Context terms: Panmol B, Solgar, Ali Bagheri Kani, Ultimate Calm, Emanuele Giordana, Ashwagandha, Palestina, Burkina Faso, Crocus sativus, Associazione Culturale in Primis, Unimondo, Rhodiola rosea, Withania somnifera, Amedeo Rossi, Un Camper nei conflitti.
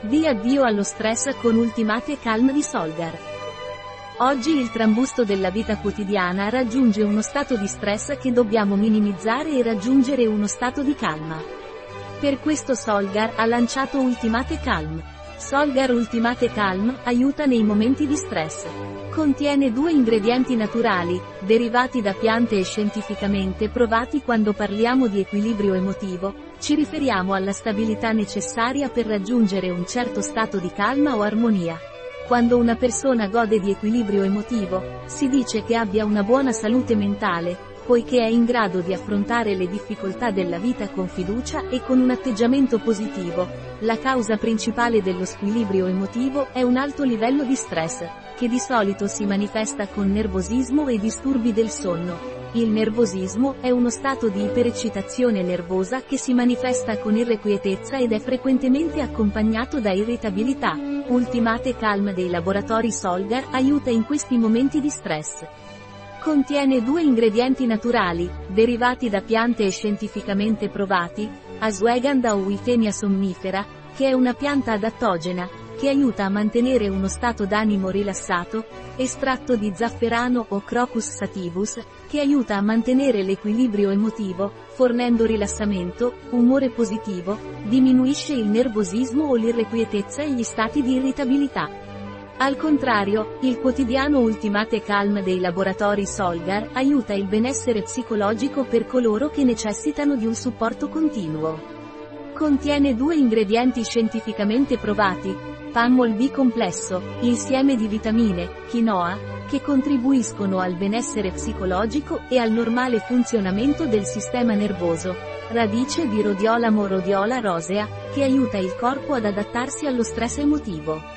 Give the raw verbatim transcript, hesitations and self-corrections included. Di addio allo stress con Ultimate Calm di Solgar. Oggi il trambusto della vita quotidiana raggiunge uno stato di stress che dobbiamo minimizzare e raggiungere uno stato di calma. Per questo Solgar ha lanciato Ultimate Calm. Solgar Ultimate Calm aiuta nei momenti di stress. Contiene due ingredienti naturali, derivati da piante e scientificamente provati. Quando parliamo di equilibrio emotivo, ci riferiamo alla stabilità necessaria per raggiungere un certo stato di calma o armonia. Quando una persona gode di equilibrio emotivo, si dice che abbia una buona salute mentale, poiché è in grado di affrontare le difficoltà della vita con fiducia e con un atteggiamento positivo. La causa principale dello squilibrio emotivo è un alto livello di stress, che di solito si manifesta con nervosismo e disturbi del sonno. Il nervosismo è uno stato di ipereccitazione nervosa che si manifesta con irrequietezza ed è frequentemente accompagnato da irritabilità. Ultimate Calm dei laboratori Solgar aiuta in questi momenti di stress. Contiene due ingredienti naturali, derivati da piante e scientificamente provati, Ashwagandha o Withania somnifera, che è una pianta adattogena, che aiuta a mantenere uno stato d'animo rilassato, estratto di zafferano o Crocus sativus, che aiuta a mantenere l'equilibrio emotivo, fornendo rilassamento, umore positivo, diminuisce il nervosismo o l'irrequietezza e gli stati di irritabilità. Al contrario, il quotidiano Ultimate Calm dei laboratori Solgar aiuta il benessere psicologico per coloro che necessitano di un supporto continuo. Contiene due ingredienti scientificamente provati, Panmol B complesso, insieme di vitamine, quinoa, che contribuiscono al benessere psicologico e al normale funzionamento del sistema nervoso, radice di Rhodiola Rhodiola rosea, che aiuta il corpo ad adattarsi allo stress emotivo.